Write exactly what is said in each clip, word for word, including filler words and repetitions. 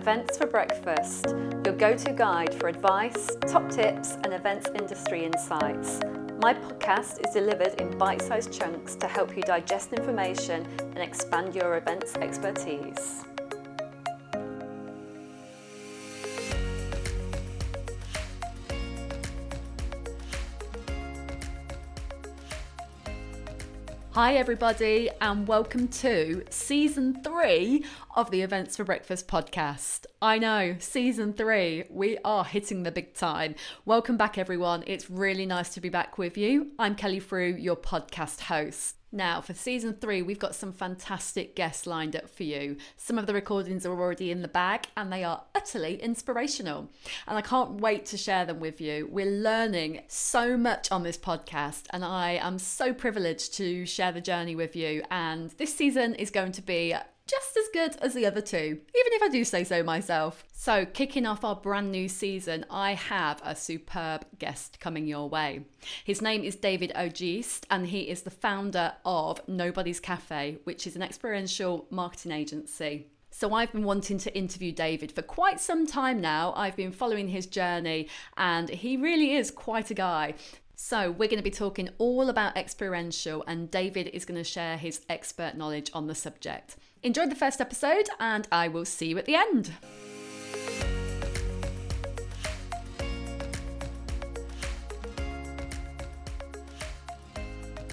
Events for Breakfast, your go-to guide for advice, top tips and events industry insights. My podcast is delivered in bite-sized chunks to help you digest information and expand your events expertise. Hi everybody and welcome to season three of the Events for Breakfast podcast. I know, season three, we are hitting the big time. Welcome back everyone, it's really nice to be back with you. I'm Kelly Frew, your podcast host. Now for season three, we've got some fantastic guests lined up for you. Some of the recordings are already in the bag and they are utterly inspirational. And I can't wait to share them with you. We're learning so much on this podcast and I am so privileged to share the journey with you. And this season is going to be just as good as the other two, even if I do say so myself. So kicking off our brand new season, I have a superb guest coming your way. His name is David Ogiste and he is the founder of Nobody's Cafe, which is an experiential marketing agency. So I've been wanting to interview David for quite some time now. I've been following his journey and he really is quite a guy. So we're going to be talking all about experiential and David is going to share his expert knowledge on the subject. Enjoy the first episode and I will see you at the end.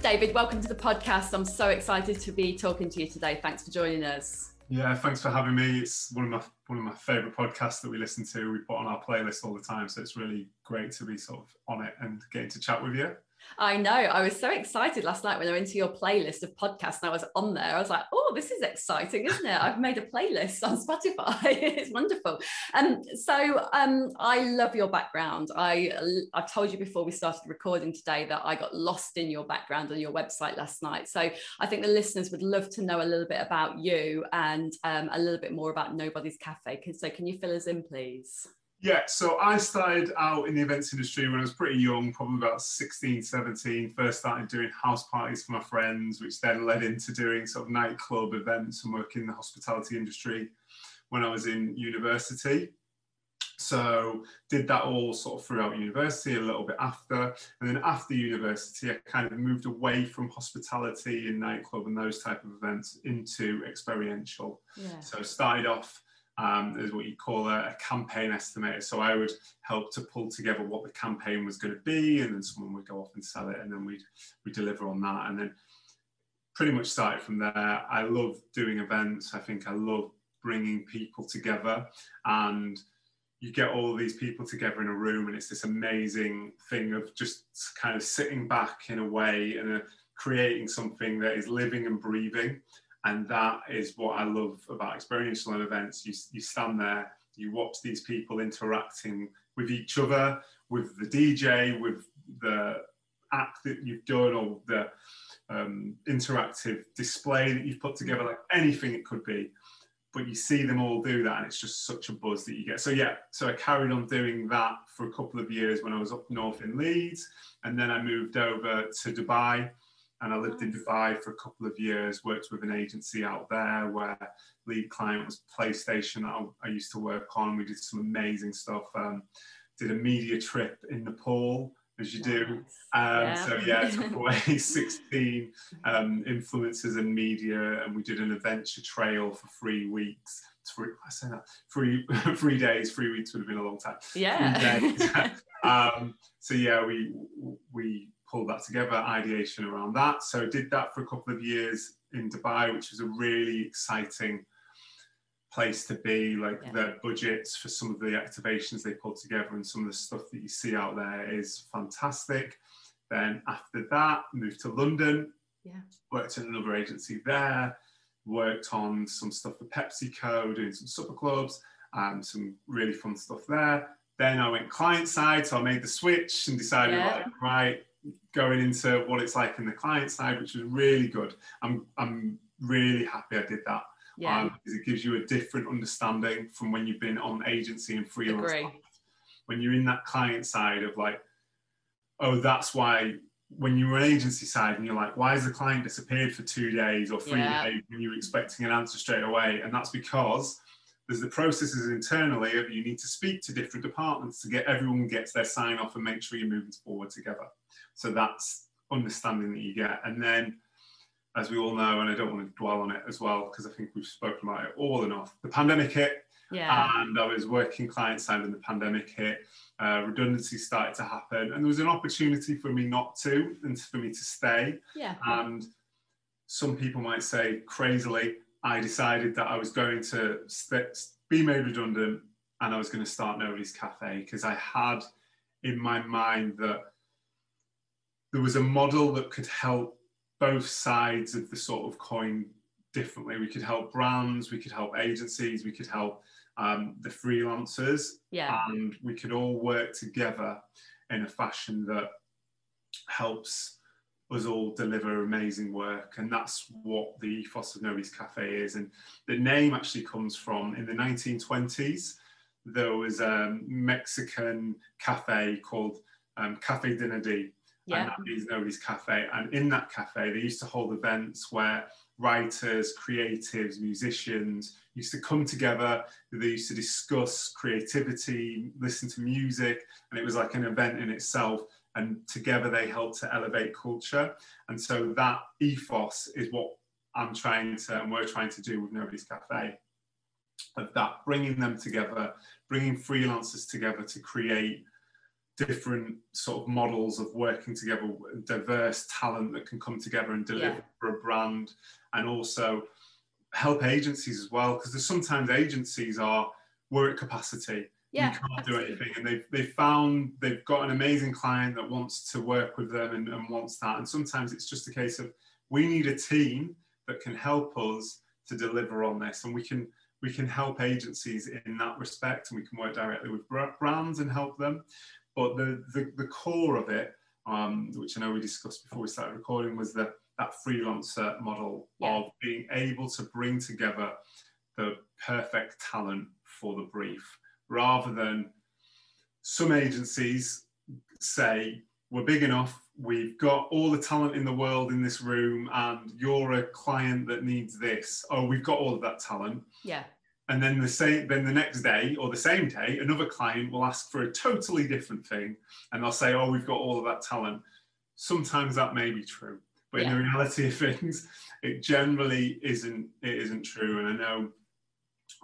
David, welcome to the podcast. I'm so excited to be talking to you today. Thanks for joining us. Yeah, thanks for having me. It's one of my one of my favourite podcasts that we listen to. We put on our playlist all the time, so it's really great to be sort of on it and getting to chat with you. I know. I was so excited last night when I went to your playlist of podcasts and I was on there. I was like, oh, this is exciting, isn't it? I've made a playlist on Spotify. It's wonderful. Um, so um, I love your background. I, I've told you before we started recording today that I got lost in your background on your website last night. So I think the listeners would love to know a little bit about you and um, a little bit more about Nobody's Cafe. So can you fill us in, please? Yeah, so I started out in the events industry when I was pretty young, probably about sixteen, seventeen, first started doing house parties for my friends, which then led into doing sort of nightclub events and working in the hospitality industry when I was in university. So did that all sort of throughout university, a little bit after. And then after university, I kind of moved away from hospitality and nightclub and those type of events into experiential. Yeah. So started off Um, is what you call a, a campaign estimator. So I would help to pull together what the campaign was going to be and then someone would go off and sell it and then we'd we deliver on that and then pretty much started from there. I love doing events. I think I love bringing people together and you get all these people together in a room and it's this amazing thing of just kind of sitting back in a way and uh, creating something that is living and breathing. And that is what I love about experiential and events. You, you stand there, you watch these people interacting with each other, with the D J, with the app that you've done or the um, interactive display that you've put together, like anything it could be. But you see them all do that and it's just such a buzz that you get. So yeah, so I carried on doing that for a couple of years when I was up north in Leeds. And then I moved over to Dubai. And I lived in Dubai for a couple of years, worked with an agency out there where lead client was PlayStation that I, I used to work on. We did some amazing stuff. Um, did a media trip in Nepal, as you do. Um, yeah. So yeah, took away sixteen um, influencers and media. And we did an adventure trail for three weeks. Three, I say that, three, three days, three weeks would have been a long time. Yeah. Three days. um, so yeah, we we... pulled that together, ideation around that. So did that for a couple of years in Dubai, which was a really exciting place to be. Like yeah. The budgets for some of the activations they pulled together and some of the stuff that you see out there is fantastic. Then after that, moved to London, yeah. worked in another agency there, worked on some stuff for PepsiCo, doing some supper clubs, um, some really fun stuff there. Then I went client side, so I made the switch and decided yeah. like, right, going into what it's like in the client side, which was really good. I'm I'm really happy I did that. Yeah. Um, because it gives you a different understanding from when you've been on agency and freelance. Agree. When you're in that client side of like, oh, that's why when you were on agency side and you're like, why has the client disappeared for two days or three yeah. days when you were expecting an answer straight away? And that's because There's the processes internally of you need to speak to different departments to get everyone gets their sign off and make sure you're moving forward together. So that's understanding that you get. And then, as we all know, and I don't want to dwell on it as well, because I think we've spoken about it all enough, the pandemic hit. Yeah. And I was working client side when the pandemic hit, uh, redundancy started to happen, and there was an opportunity for me not to, and for me to stay. Yeah. And some people might say, crazily, I decided that I was going to st- be made redundant, and I was going to start Nobody's Cafe, because I had in my mind that there was a model that could help both sides of the sort of coin differently. We could help brands, we could help agencies, we could help um, the freelancers, yeah, and we could all work together in a fashion that helps us all deliver amazing work. And that's what the ethos of Nobody's Cafe is. And the name actually comes from, in the nineteen twenties, there was a Mexican cafe called um, Cafe Dinadi, yeah, and that means Nobody's Cafe. And in that cafe, they used to hold events where writers, creatives, musicians used to come together. They used to discuss creativity, listen to music, and it was like an event in itself. And together they helped to elevate culture. And so that ethos is what I'm trying to, and we're trying to do with Nobody's Cafe, of that, bringing them together, bringing freelancers together to create different sort of models of working together, diverse talent that can come together and deliver, yeah, for a brand, and also help agencies as well, because sometimes agencies are, we're at capacity, yeah, we can't absolutely do anything, and they've, they've found they've got an amazing client that wants to work with them and, and wants that, and sometimes it's just a case of, we need a team that can help us to deliver on this, and we can we can help agencies in that respect, and we can work directly with brands and help them. But the, the, the core of it, um, which I know we discussed before we started recording, was the, that freelancer model, yeah, of being able to bring together the perfect talent for the brief, rather than some agencies say, we're big enough, we've got all the talent in the world in this room, and you're a client that needs this. Oh, we've got all of that talent. Yeah. And then the same, then the next day or the same day, another client will ask for a totally different thing, and they'll say, "Oh, we've got all of that talent." Sometimes that may be true, but yeah, in the reality of things, it generally isn't. It isn't true. And I know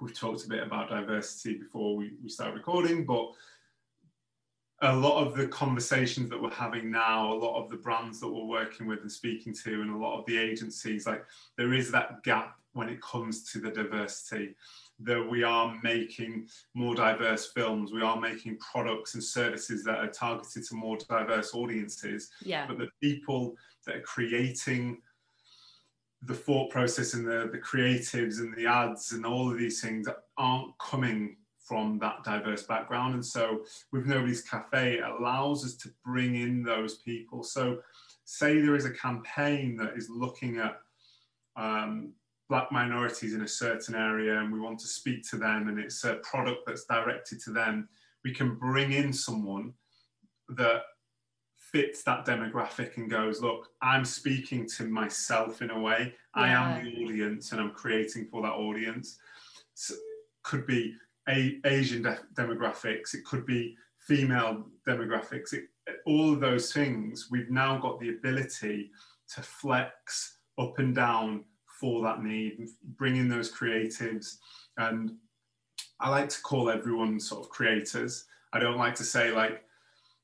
we've talked a bit about diversity before we, we start recording, but a lot of the conversations that we're having now, a lot of the brands that we're working with and speaking to, and a lot of the agencies, like, there is that gap when it comes to the diversity. That we are making more diverse films, we are making products and services that are targeted to more diverse audiences, yeah, but the people that are creating the thought process and the, the creatives and the ads and all of these things aren't coming from that diverse background. And so with Nobody's Cafe, it allows us to bring in those people. So say there is a campaign that is looking at um, Black minorities in a certain area, and we want to speak to them, and it's a product that's directed to them, we can bring in someone that fits that demographic and goes, look, I'm speaking to myself in a way, yeah, I am the audience, and I'm creating for that audience. So it could be a- Asian de- demographics, it could be female demographics, it, all of those things. We've now got the ability to flex up and down for that need, bring in those creatives. And I like to call everyone sort of creators. I don't like to say, like,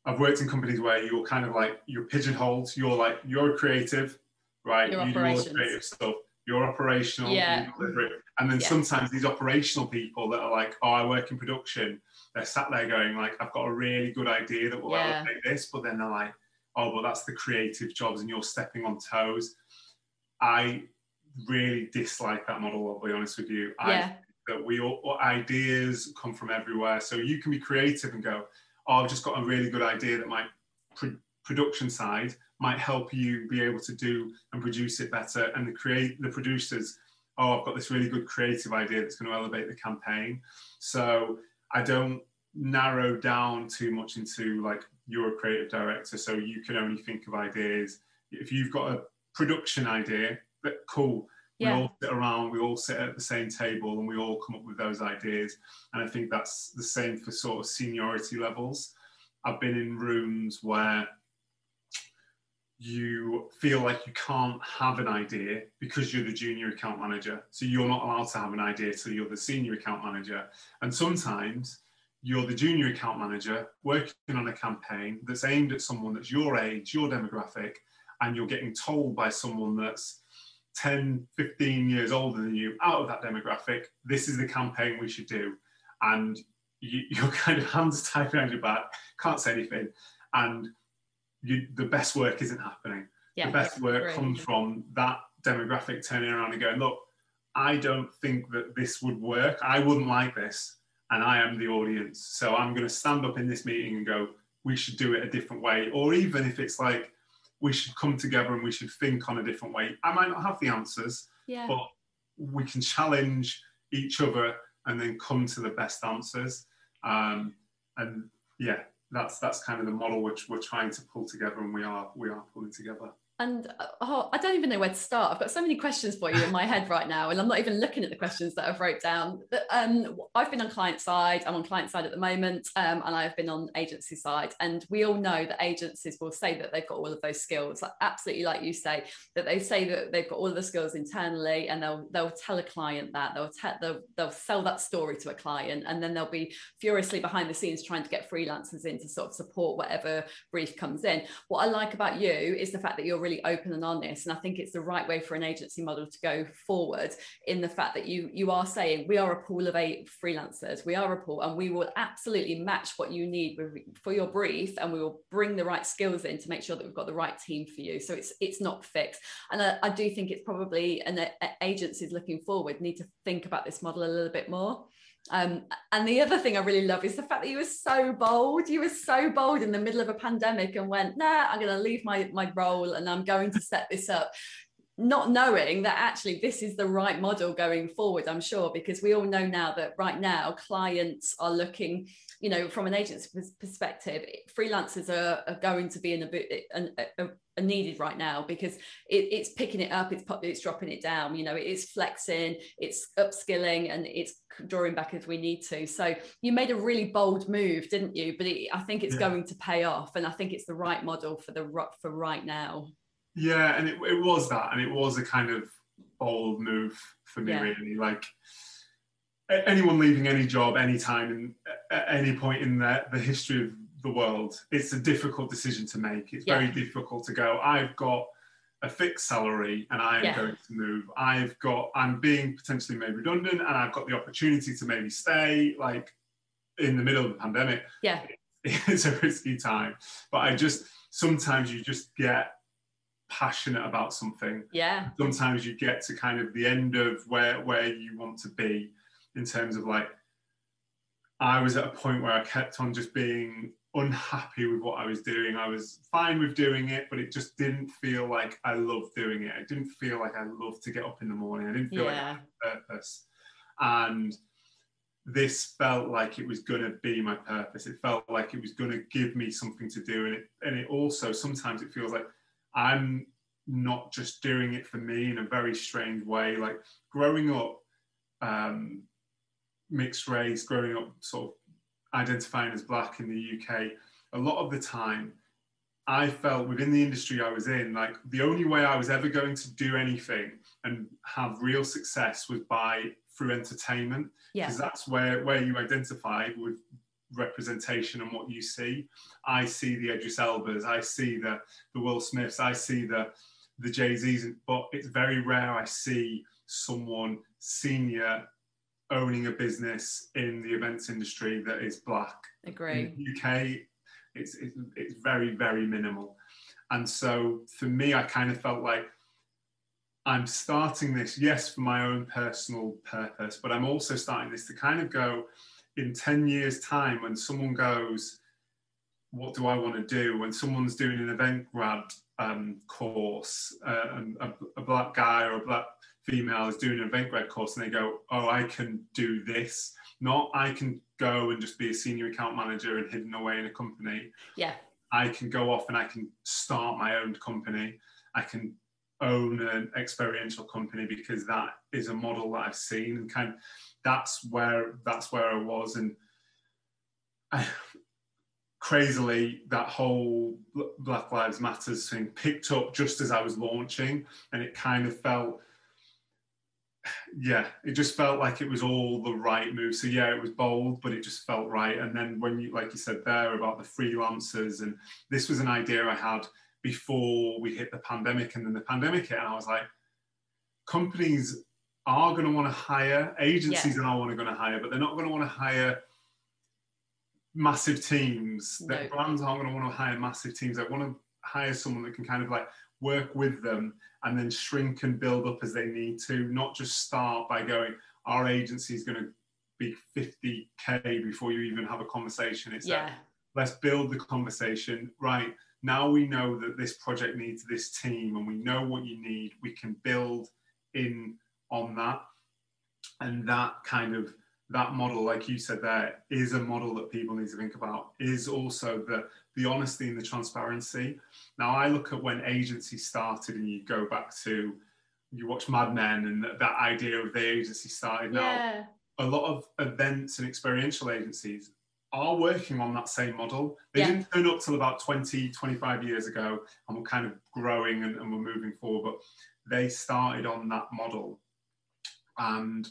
I've worked in companies where you're kind of like, you're pigeonholed, you're like, you're creative, right? Your you do all the creative stuff, you're operational, yeah, you're and then yeah, sometimes these operational people that are like, oh, I work in production, they're sat there going like, I've got a really good idea that will yeah, elevate this, but then they're like, oh, but that's the creative jobs, and you're stepping on toes. I really dislike that model, I'll be honest with you. I yeah, think that we all, ideas come from everywhere, so you can be creative and go, oh, I've just got a really good idea that my pr- production side might help you be able to do and produce it better, and the create the producers, oh, I've got this really good creative idea that's going to elevate the campaign. So I don't narrow down too much into like, you're a creative director, so you can only think of ideas. If you've got a production idea, but cool, Yeah. We all sit around, we all sit at the same table and we all come up with those ideas. And I think that's the same for sort of seniority levels. I've been in rooms where you feel like you can't have an idea because you're the junior account manager. So you're not allowed to have an idea till you're the senior account manager. And sometimes you're the junior account manager working on a campaign that's aimed at someone that's your age, your demographic, and you're getting told by someone that's ten, fifteen years older than you, out of that demographic, this is the campaign we should do. And you, you're kind of hands tied behind your back, can't say anything. And you, the best work isn't happening. Yeah, the best work right. comes from that demographic turning around and going, look, I don't think that this would work. I wouldn't like this. And I am the audience. So I'm going to stand up in this meeting and go, we should do it a different way. Or even if it's like, we should come together and we should think on a different way. I might not have the answers, yeah. but we can challenge each other and then come to the best answers. Um, and yeah, that's that's kind of the model which we're trying to pull together, and we are we are pulling together. And oh, I don't even know where to start. I've got so many questions for you in my head right now, and I'm not even looking at the questions that I've wrote down. But, um, I've been on client side, I'm on client side at the moment, um, and I've been on agency side. And we all know that agencies will say that they've got all of those skills, like, absolutely like you say, that they say that they've got all of the skills internally, and they'll they'll tell a client that, they'll, te they'll, they'll sell that story to a client, and then they'll be furiously behind the scenes trying to get freelancers in to sort of support whatever brief comes in. What I like about you is the fact that you're really open and honest, and I think it's the right way for an agency model to go forward, in the fact that you you are saying we are a pool of eight freelancers, we are a pool, and we will absolutely match what you need for your brief, and we will bring the right skills in to make sure that we've got the right team for you. So it's it's not fixed. And I, I do think it's probably an a, agencies looking forward need to think about this model a little bit more. Um, and the other thing I really love is the fact that you were so bold. You were so bold in the middle of a pandemic and went, nah, I'm going to leave my, my role and I'm going to set this up, not knowing that actually this is the right model going forward, I'm sure, because we all know now that right now clients are looking, you know, from an agency perspective, freelancers are, are going to be in a bit... An, a, needed right now, because it, it's picking it up, it's it's dropping it down, you know, it is flexing, it's upskilling, and it's drawing back if we need to. So you made a really bold move, didn't you? But it, I think it's yeah. going to pay off, and I think it's the right model for the for right now. Yeah, and it, it was that, and it was a kind of bold move for me, yeah. really. Like anyone leaving any job, any time, and at any point in the, the history of the world, it's a difficult decision to make. It's yeah. very difficult to go, I've got a fixed salary and I am yeah. going to move. I've got, I'm being potentially made redundant, and I've got the opportunity to maybe stay, like, in the middle of the pandemic. Yeah. It's a risky time. But I just, sometimes you just get passionate about something. Yeah. Sometimes you get to kind of the end of where, where you want to be, in terms of, like, I was at a point where I kept on just being unhappy with what I was doing. I was fine with doing it, but it just didn't feel like I loved doing it. I didn't feel like I loved to get up in the morning. I didn't feel yeah. like I had a purpose. And this felt like it was going to be my purpose. It felt like it was going to give me something to do. And it, and it also, sometimes it feels like I'm not just doing it for me in a very strange way. Like growing up um, mixed race, growing up sort of identifying as black in the U K, a lot of the time I felt within the industry I was in, like the only way I was ever going to do anything and have real success was by through entertainment, because yeah. that's where where you identify with representation and what you see. I see the Idris Elbas, I see the the Will Smiths, I see the the Jay-Z's, but it's very rare I see someone senior owning a business in the events industry that is black. Agree. In the U K, it's, it's, it's very, very minimal. And so for me, I kind of felt like I'm starting this, yes, for my own personal purpose, but I'm also starting this to kind of go, in ten years time, when someone goes, what do I want to do? When someone's doing an event grad um, course, uh, and a, a black guy or a black female is doing an event grad course, and they go, oh, I can do this. Not I can go and just be a senior account manager and hidden away in a company. Yeah. I can go off and I can start my own company. I can own an experiential company, because that is a model that I've seen, and kind of that's where that's where I was. And I, crazily, that whole Black Lives Matters thing picked up just as I was launching, and it kind of felt, yeah, it just felt like it was all the right move. So yeah, it was bold, but it just felt right. And then when you, like you said there about the freelancers, and this was an idea I had before we hit the pandemic, and then the pandemic hit, and I was like, companies are going to want to hire, agencies yeah. are going to hire, but they're not going to want to hire massive teams. No. That brands aren't going to want to hire massive teams. They want to hire someone that can kind of like work with them and then shrink and build up as they need to, not just start by going, our agency is going to be fifty K before you even have a conversation. It's yeah. like, let's build the conversation. Right, now we know that this project needs this team and we know what you need. We can build in on that. And that kind of, that model, like you said there, is a model that people need to think about, is also the, the honesty and the transparency. Now, I look at when agencies started, and you go back to, you watch Mad Men, and that, that idea of the agency started. Yeah. Now, a lot of events and experiential agencies are working on that same model. They yeah. didn't turn up till about twenty, twenty-five years ago, and we're kind of growing and, and we're moving forward, but they started on that model. And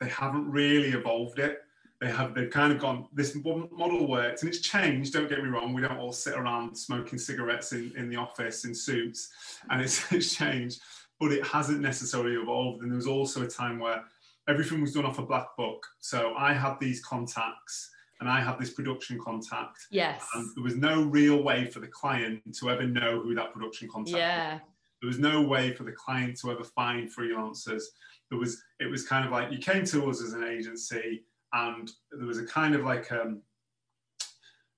they haven't really evolved it. They have, they've kind of gone, this model works, and it's changed, don't get me wrong. We don't all sit around smoking cigarettes in, in the office in suits, and it's, it's changed, but it hasn't necessarily evolved. And there was also a time where everything was done off a black book. So I had these contacts and I had this production contact. Yes. And there was no real way for the client to ever know who that production contact yeah. was. There was no way for the client to ever find freelancers. There was, it was kind of like, you came to us as an agency, and there was a kind of like um,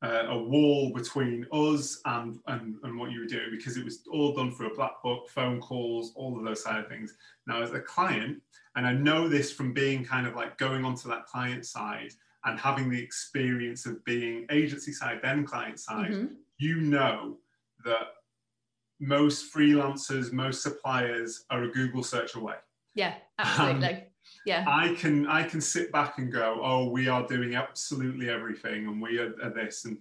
uh, a wall between us and, and, and what you were doing, because it was all done through a black book, phone calls, all of those side of things. Now, as a client, and I know this from being kind of like going onto that client side and having the experience of being agency side, then client side, mm-hmm. you know that most freelancers, most suppliers are a Google search away. Yeah, absolutely. Um, yeah, I can I can sit back and go, oh, we are doing absolutely everything, and we are, are this, and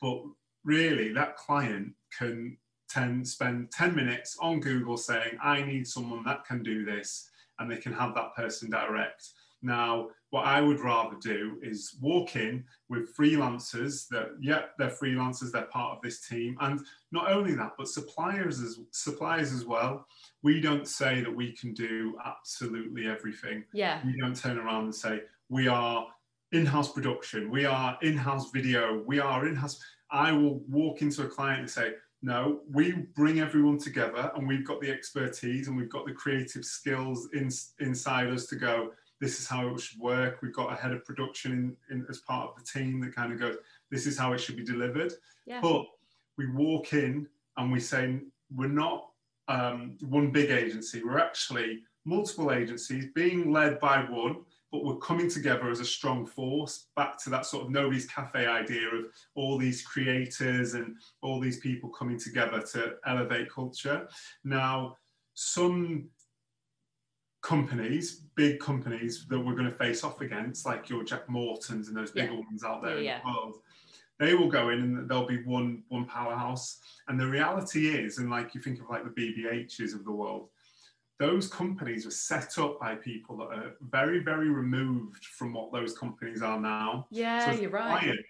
but really, that client can ten, spend ten minutes on Google saying, I need someone that can do this, and they can have that person direct. Now, what I would rather do is walk in with freelancers that, yeah, they're freelancers, they're part of this team, and not only that, but suppliers as suppliers as well. We don't say that we can do absolutely everything. Yeah. We don't turn around and say, we are in-house production, we are in-house video, we are in-house. I will walk into a client and say, no, we bring everyone together, and we've got the expertise and we've got the creative skills in, inside us to go, this is how it should work. We've got a head of production in, in, as part of the team that kind of goes, this is how it should be delivered. Yeah. But we walk in and we say, we're not um, one big agency. We're actually multiple agencies being led by one, but we're coming together as a strong force, back to that sort of Nobody's Cafe idea of all these creators and all these people coming together to elevate culture. Now, some companies, big companies that we're going to face off against, like your Jack Mortons and those bigger yeah. ones out there yeah, in the world, they will go in and there'll be one one powerhouse. And the reality is, and like you think of like the B B H's of the world, those companies were set up by people that are very, very removed from what those companies are now. Yeah, so you're right. Client,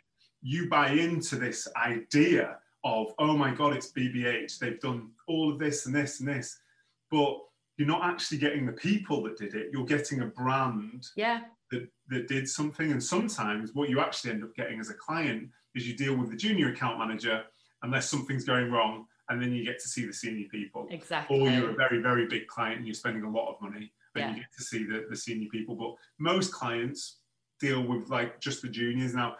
you buy into this idea of, oh my God, it's B B H. They've done all of this and this and this. But you're not actually getting the people that did it. You're getting a brand yeah. that, that did something. And sometimes what you actually end up getting as a client is you deal with the junior account manager unless something's going wrong, and then you get to see the senior people. Exactly. Or you're a very, very big client and you're spending a lot of money and yeah. you get to see the, the senior people. But most clients deal with like just the juniors now.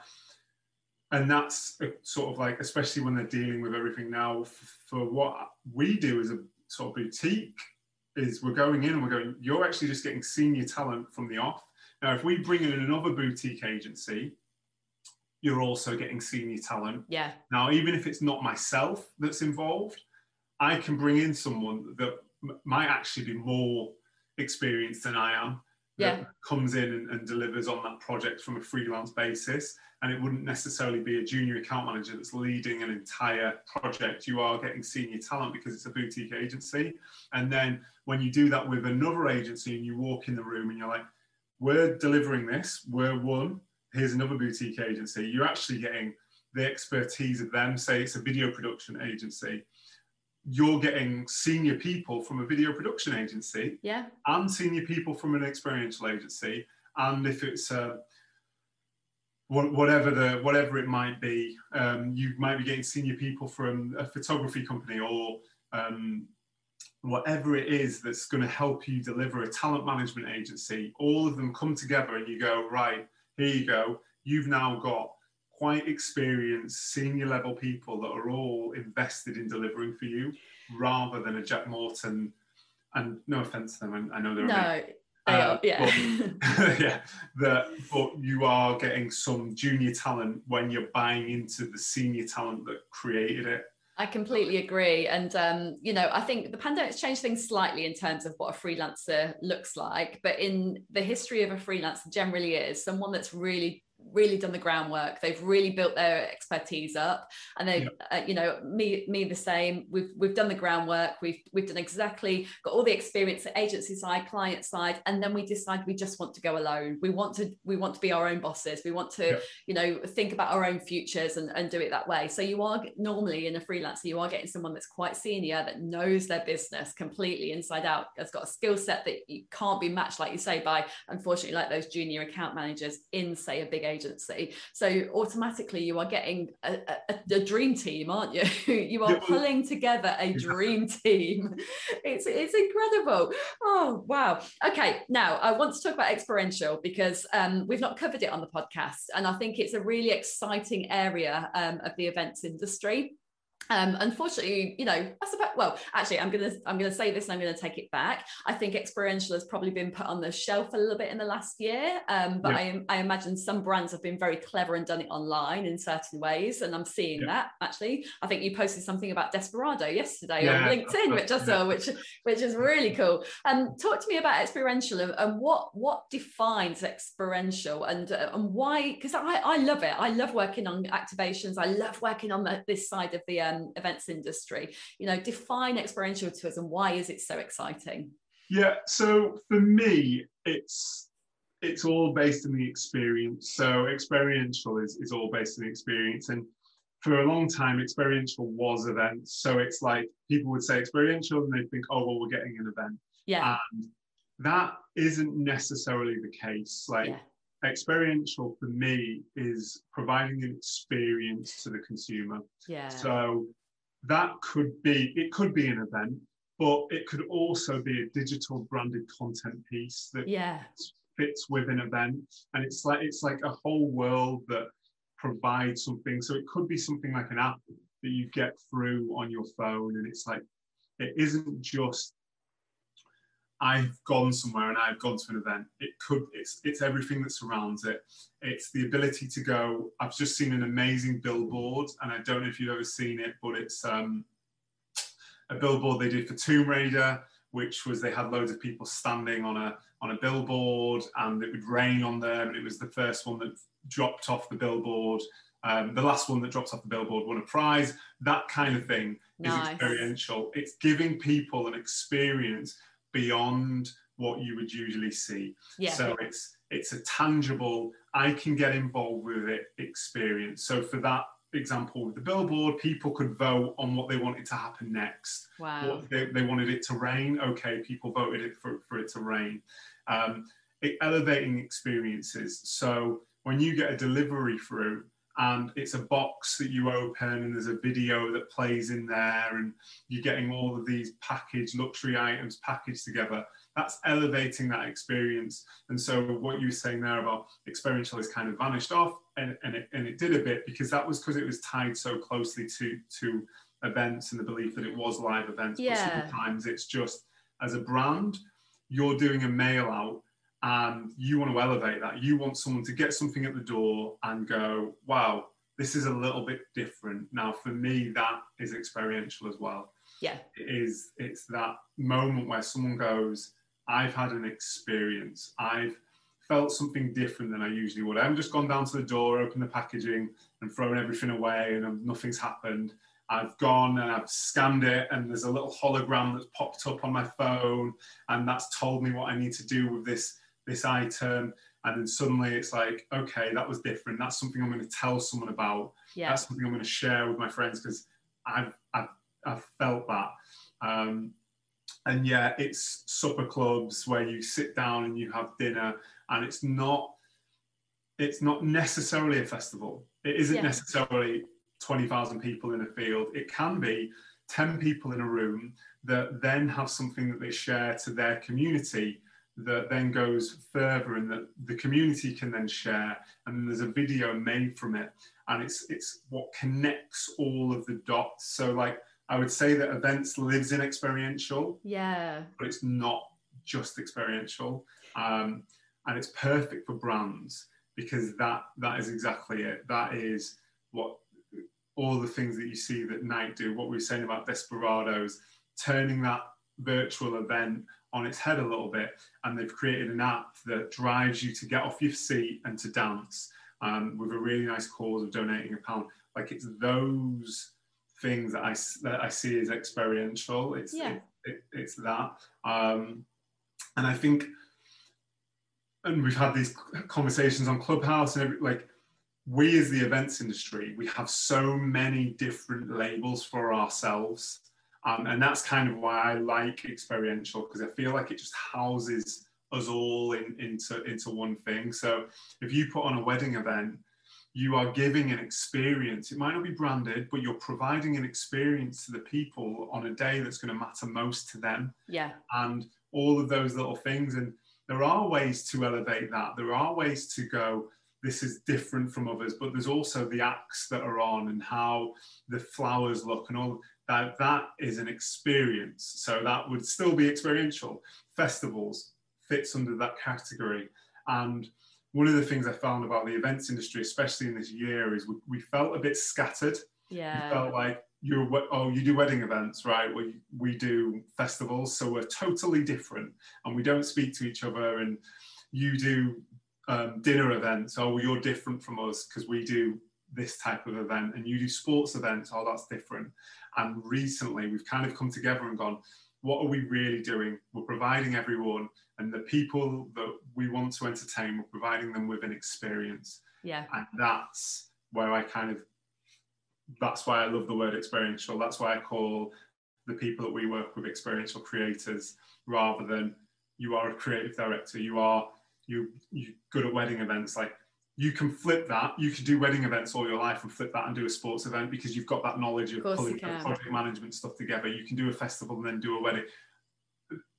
And that's a, sort of like, especially when they're dealing with everything now, f- for what we do as a sort of boutique, is we're going in and we're going, you're actually just getting senior talent from the off. Now, if we bring in another boutique agency, you're also getting senior talent. Yeah. Now, even if it's not myself that's involved, I can bring in someone that m- might actually be more experienced than I am, yeah. that comes in and, and delivers on that project from a freelance basis. And it wouldn't necessarily be a junior account manager that's leading an entire project. You are getting senior talent because it's a boutique agency. And then when you do that with another agency and you walk in the room and you're like, we're delivering this, we're one, here's another boutique agency. You're actually getting the expertise of them. Say it's a video production agency, you're getting senior people from a video production agency, yeah, and senior people from an experiential agency. And if it's a, whatever the whatever it might be, um, you might be getting senior people from a photography company or um, whatever it is that's going to help you deliver a talent management agency. All of them come together and you go, right, here you go. You've now got quite experienced senior level people that are all invested in delivering for you, rather than a Jack Morton. And no offense to them, I know they're no. amazing. Uh, yeah, but, yeah. That, but you are getting some junior talent when you're buying into the senior talent that created it. I completely agree, and um, you know, I think the pandemic's changed things slightly in terms of what a freelancer looks like. But in the history of a freelancer, generally is someone that's really, really done the groundwork. They've really built their expertise up, and they, yeah. uh, you know, me, me the same. We've we've done the groundwork. We've we've done exactly got all the experience at agency side, client side, and then we decide we just want to go alone. We want to we want to be our own bosses. We want to, yeah. you know, think about our own futures and and do it that way. So you are normally in a freelancer, you are getting someone that's quite senior that knows their business completely inside out. Has got a skill set that you can't be matched, like you say, by unfortunately like those junior account managers in say a big agency. agency so automatically you are getting a, a, a dream team, aren't you? You are pulling together a dream team. It's it's incredible. Oh wow. Okay, now I want to talk about experiential because um we've not covered it on the podcast, and I think it's a really exciting area um of the events industry. Um, unfortunately, you know, that's about, well, actually, I'm going to, I'm going to say this and I'm going to take it back. I think experiential has probably been put on the shelf a little bit in the last year. Um, but yeah. I, I imagine some brands have been very clever and done it online in certain ways. And I'm seeing yeah. that actually. I think you posted something about Desperado yesterday yeah, on LinkedIn, which I saw, yeah. which, which is really cool. Um, talk to me about experiential and, and what, what defines experiential and, uh, and why, because I, I love it. I love working on activations. I love working on the, this side of the, um, events industry. You know, define experiential to us and why is it so exciting? Yeah, so for me, it's it's all based on the experience. So experiential is, is all based on the experience. And for a long time, experiential was events. So it's like people would say experiential and they think, oh, well, we're getting an event. Yeah. And that isn't necessarily the case. Like yeah. experiential for me is providing an experience to the consumer. Yeah. So that could be, it could be an event, but it could also be a digital branded content piece that yeah. fits with an event. And it's like, it's like a whole world that provides something. So it could be something like an app that you get through on your phone. And it's like, it isn't just, I've gone somewhere and I've gone to an event. It could, it's it's everything that surrounds it. It's the ability to go, I've just seen an amazing billboard, and I don't know if you've ever seen it, but it's um, a billboard they did for Tomb Raider, which was they had loads of people standing on a on a billboard and it would rain on them. And it was the first one that dropped off the billboard. Um, the last one that dropped off the billboard won a prize. That kind of thing nice. Is experiential. It's giving people an experience beyond what you would usually see. Yeah. So it's it's a tangible, I can get involved with it experience. So for that example with the billboard, people could vote on what they wanted to happen next. Wow. What they, they wanted it to rain. Okay, people voted it for, for it to rain. Um, it, elevating experiences. So when you get a delivery through and it's a box that you open and there's a video that plays in there and you're getting all of these packaged luxury items packaged together, that's elevating that experience. And so what you were saying there about experiential has kind of vanished off, and, and, it, and it did a bit because that was because it was tied so closely to, to events and the belief that it was live events. Yeah. But sometimes it's just, as a brand, you're doing a mail out and you want to elevate that. You want someone to get something at the door and go, wow, this is a little bit different. Now, for me, that is experiential as well. Yeah. It is, it's that moment where someone goes, I've had an experience. I've felt something different than I usually would. I haven't just gone down to the door, opened the packaging and thrown everything away and nothing's happened. I've gone and I've scanned it and there's a little hologram that's popped up on my phone and that's told me what I need to do with this, this item. And then suddenly it's like, okay, that was different. That's something I'm going to tell someone about. Yeah. That's something I'm going to share with my friends because I've, I've, I've felt that. Um, and yeah, it's supper clubs where you sit down and you have dinner and it's not, it's not necessarily a festival. It isn't yeah. necessarily twenty thousand people in a field. It can be ten people in a room that then have something that they share to their community that then goes further and that the community can then share, and there's a video made from it, and it's it's what connects all of the dots. So like I would say that events lives in experiential, yeah, but it's not just experiential, um, and it's perfect for brands because that that is exactly it. That is what all the things that you see that Nike do. What we were saying about Desperados, turning that virtual event on its head a little bit, and they've created an app that drives you to get off your seat and to dance um, with a really nice cause of donating a pound. Like it's those things that I, that I see as experiential. It's yeah. it, it, it's that. Um, and I think, and we've had these conversations on Clubhouse and every, like we as the events industry, we have so many different labels for ourselves. Um, and that's kind of why I like experiential, because I feel like it just houses us all in, into, into one thing. So if you put on a wedding event, you are giving an experience. It might not be branded, but you're providing an experience to the people on a day that's going to matter most to them. Yeah. And all of those little things. And there are ways to elevate that. There are ways to go, this is different from others, but there's also the acts that are on and how the flowers look and all that. That is an experience. So that would still be experiential. Festivals fits under that category. And one of the things I found about the events industry, especially in this year, is we, we felt a bit scattered. Yeah. We felt like, you're, oh, you do wedding events, right? We, we do festivals, so we're totally different and we don't speak to each other. And you do um, dinner events, oh, well, you're different from us because we do this type of event, and you do sports events, oh, that's different. And recently we've kind of come together and gone, what are we really doing? We're providing everyone, and the people that we want to entertain, we're providing them with an experience. Yeah. And that's where I kind of, that's why I love the word experiential. That's why I call the people that we work with experiential creators, rather than you are a creative director, you are, you, you're good at wedding events. Like, you can flip that. You can do wedding events all your life and flip that and do a sports event because you've got that knowledge of pulling project management stuff together. You can do a festival and then do a wedding.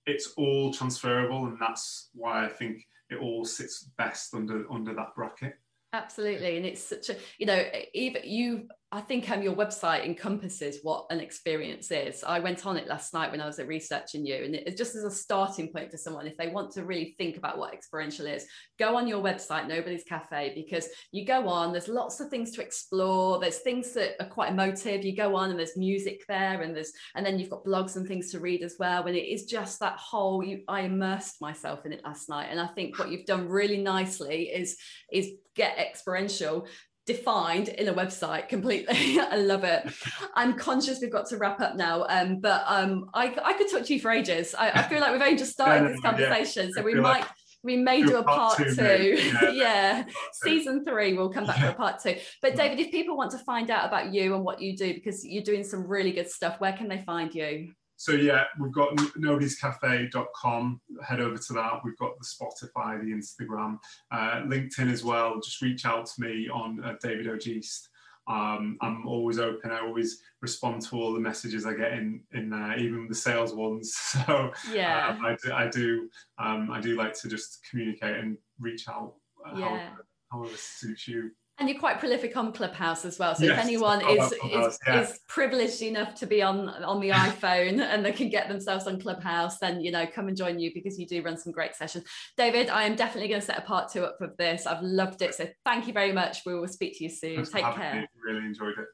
It's all transferable, and that's why I think it all sits best under under that bracket. Absolutely. And it's such a, you know, even you, I think um, your website encompasses what an experience is. I went on it last night when I was researching you, and it just as a starting point for someone, if they want to really think about what experiential is, go on your website, Nobody's Cafe, because you go on, there's lots of things to explore. There's things that are quite emotive. You go on and there's music there, and there's, and then you've got blogs and things to read as well. And it is just that whole, you, I immersed myself in it last night. And I think what you've done really nicely is, is get experiential defined in a website completely. I love it. I'm conscious we've got to wrap up now, um, but um, I, I could talk to you for ages. I, I feel like we've only just started this conversation, yeah. so we might... Like- We may do, do a part, part two, two. yeah, yeah. Part two. Season three, we'll come back yeah. for a part two. But David, if people want to find out about you and what you do, because you're doing some really good stuff, where can they find you? So yeah, we've got nobody's cafe dot com, head over to that. We've got the Spotify, the Instagram, uh, LinkedIn as well. Just reach out to me on uh, David Ogiste. Um, I'm always open. I always respond to all the messages I get in, in there, even the sales ones. So yeah, uh, I do, I do, um, I do like to just communicate and reach out uh, yeah. however, however suits you. And you're quite prolific on Clubhouse as well. So yes, if anyone is is, yeah. is privileged enough to be on, on the iPhone and they can get themselves on Clubhouse, then, you know, come and join you because you do run some great sessions. David, I am definitely going to set a part two up for this. I've loved it. So thank you very much. We will speak to you soon. Thanks. Take care. I really enjoyed it.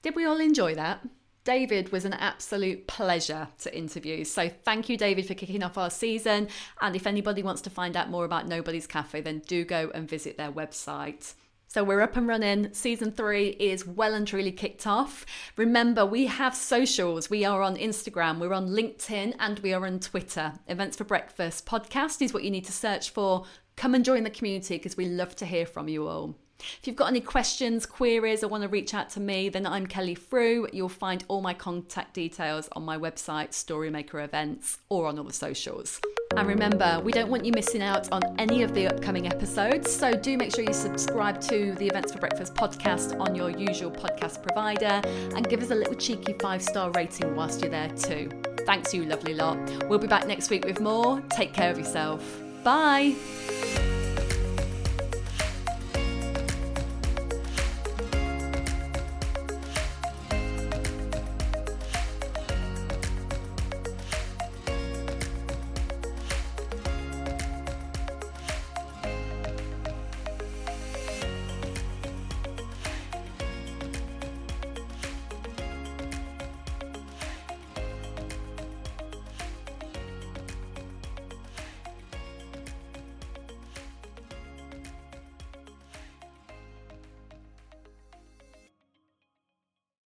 Did we all enjoy that? David was an absolute pleasure to interview. So thank you, David, for kicking off our season. And if anybody wants to find out more about Nobody's Cafe, then do go and visit their website. So we're up and running. Season three is well and truly kicked off. Remember, we have socials. We are on Instagram, we're on LinkedIn, and we are on Twitter. Events for Breakfast podcast is what you need to search for. Come and join the community because we love to hear from you all. If you've got any questions, queries, or want to reach out to me, then I'm Kelly Frew. You'll find all my contact details on my website, Storymaker Events, or on all the socials. And remember, we don't want you missing out on any of the upcoming episodes, so do make sure you subscribe to the Events for Breakfast podcast on your usual podcast provider and give us a little cheeky five-star rating whilst you're there too. Thanks, you lovely lot. We'll be back next week with more. Take care of yourself. Bye.